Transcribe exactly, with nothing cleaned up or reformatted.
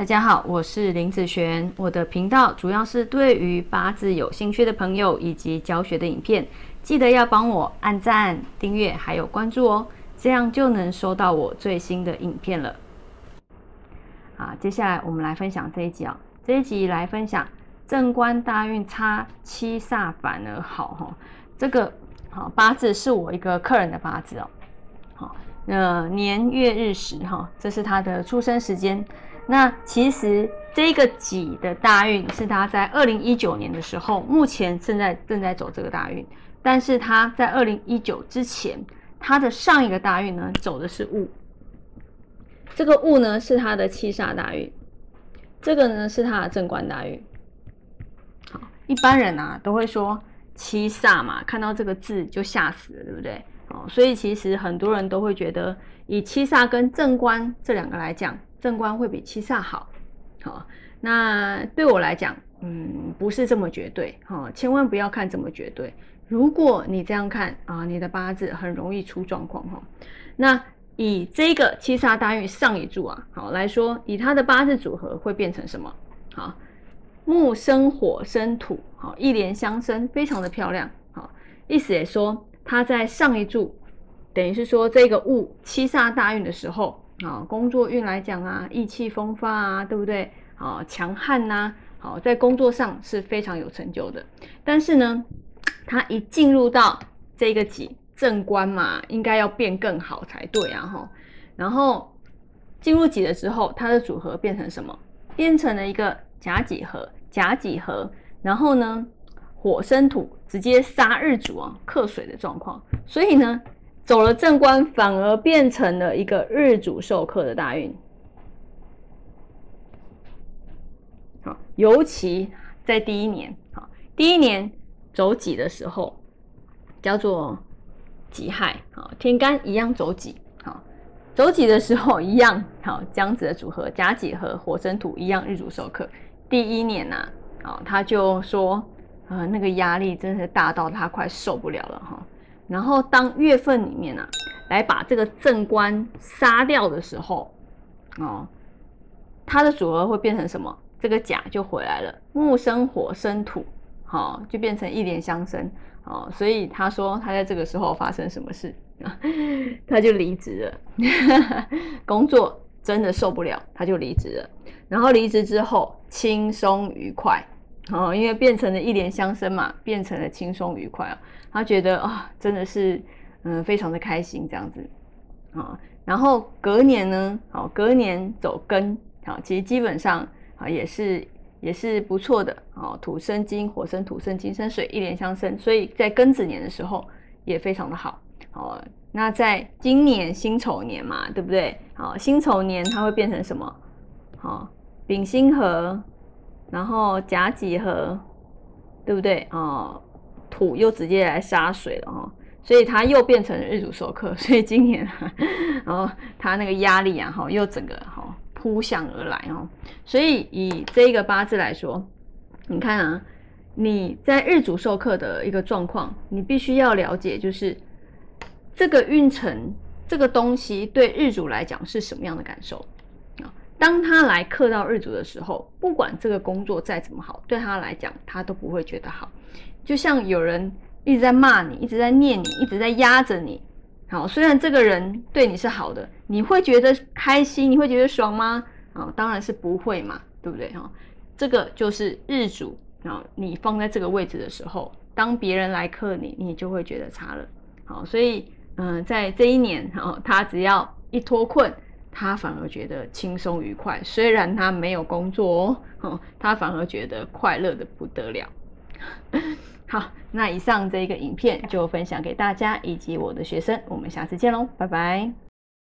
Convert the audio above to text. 大家好，我是林子璇，我的频道主要是对于八字有兴趣的朋友以及教学的影片，记得要帮我按赞、订阅还有关注哦，这样就能收到我最新的影片了。啊，接下来我们来分享这一集啊、哦，这一集来分享正官大运差，七煞反而好哈、哦。这个好、哦、八字是我一个客人的八字哦，好、哦，呃年月日时哈、哦，这是他的出生时间。那其实这个己的大运是他在二零一九年的时候，目前正在正在走这个大运，但是他在二零一九之前。他的上一个大运呢，走的是戊，这个戊呢是他的七煞大运，这个呢是他的正官大运。好，一般人啊都会说七煞嘛，看到这个字就吓死了，对不对？哦，所以其实很多人都会觉得，以七煞跟正官这两个来讲，正官会比七煞好。好，那对我来讲，嗯，不是这么绝对，哦，千万不要看这么绝对。如果你这样看啊，你的八字很容易出状况哈。那以这个七煞大运上一柱啊，好来说，以它的八字组合会变成什么？好，木生火生土，好一连相生，非常的漂亮。好，意思也说，它在上一柱，等于是说这个戊七煞大运的时候啊，工作运来讲啊，意气风发啊，对不对？啊，强悍呐，好在工作上是非常有成就的。但是呢，他一进入到这个己正官嘛，应该要变更好才对啊吼。然后进入己的时候，他的组合变成什么？变成了一个甲己合，甲己合，然后呢火生土，直接杀日主啊，克水的状况。所以呢，走了正官反而变成了一个日主受克的大运。好，尤其在第一年，好，第一年。走己的时候叫做己亥，天干一样走己，走己的时候一样，好这样子的组合，甲己合火生土一样日主受克。第一年啊，好他就说，呃那个压力真是大到他快受不了了哈。然后当月份里面啊，来把这个正官杀掉的时候，哦，他的组合会变成什么？这个甲就回来了，木生火生土。好，就变成一连相生，哦，所以他说他在这个时候发生什么事，他就离职了，工作真的受不了，他就离职了。然后离职之后轻松愉快，哦，因为变成了一连相生嘛，变成了轻松愉快、哦、他觉得啊、哦，真的是嗯，非常的开心这样子，啊、哦，然后隔年呢，好、哦，隔年走庚，好、哦，其实基本上啊、哦、也是。也是不错的哦，土生金，火生土，生金生水，一连相生，所以在庚子年的时候也非常的好哦。那在今年辛丑年嘛，对不对？好、哦，辛丑年它会变成什么？好、哦，丙辛合，然后甲己合，对不对？哦，土又直接来杀水了哦，所以它又变成日主受克，所以今年啊，哦，它那个压力啊，哈，又整个哈。哦扑向而来哦，所以以这个八字来说，你看啊，你在日主受克的一个状况，你必须要了解，就是这个运程这个东西对日主来讲是什么样的感受。当他来克到日主的时候，不管这个工作再怎么好，对他来讲他都不会觉得好。就像有人一直在骂你，一直在念你，一直在压着你。好，虽然这个人对你是好的，你会觉得开心，你会觉得爽吗？哦，当然是不会嘛，对不对？哈、哦，这个就是日主啊、哦，你放在这个位置的时候，当别人来克你，你就会觉得差了。好，所以嗯、呃，在这一年，哦，他只要一脱困，他反而觉得轻松愉快。虽然他没有工作哦，哦他反而觉得快乐的不得了。好，那以上这个影片就分享给大家以及我的学生，我们下次见咯，拜拜。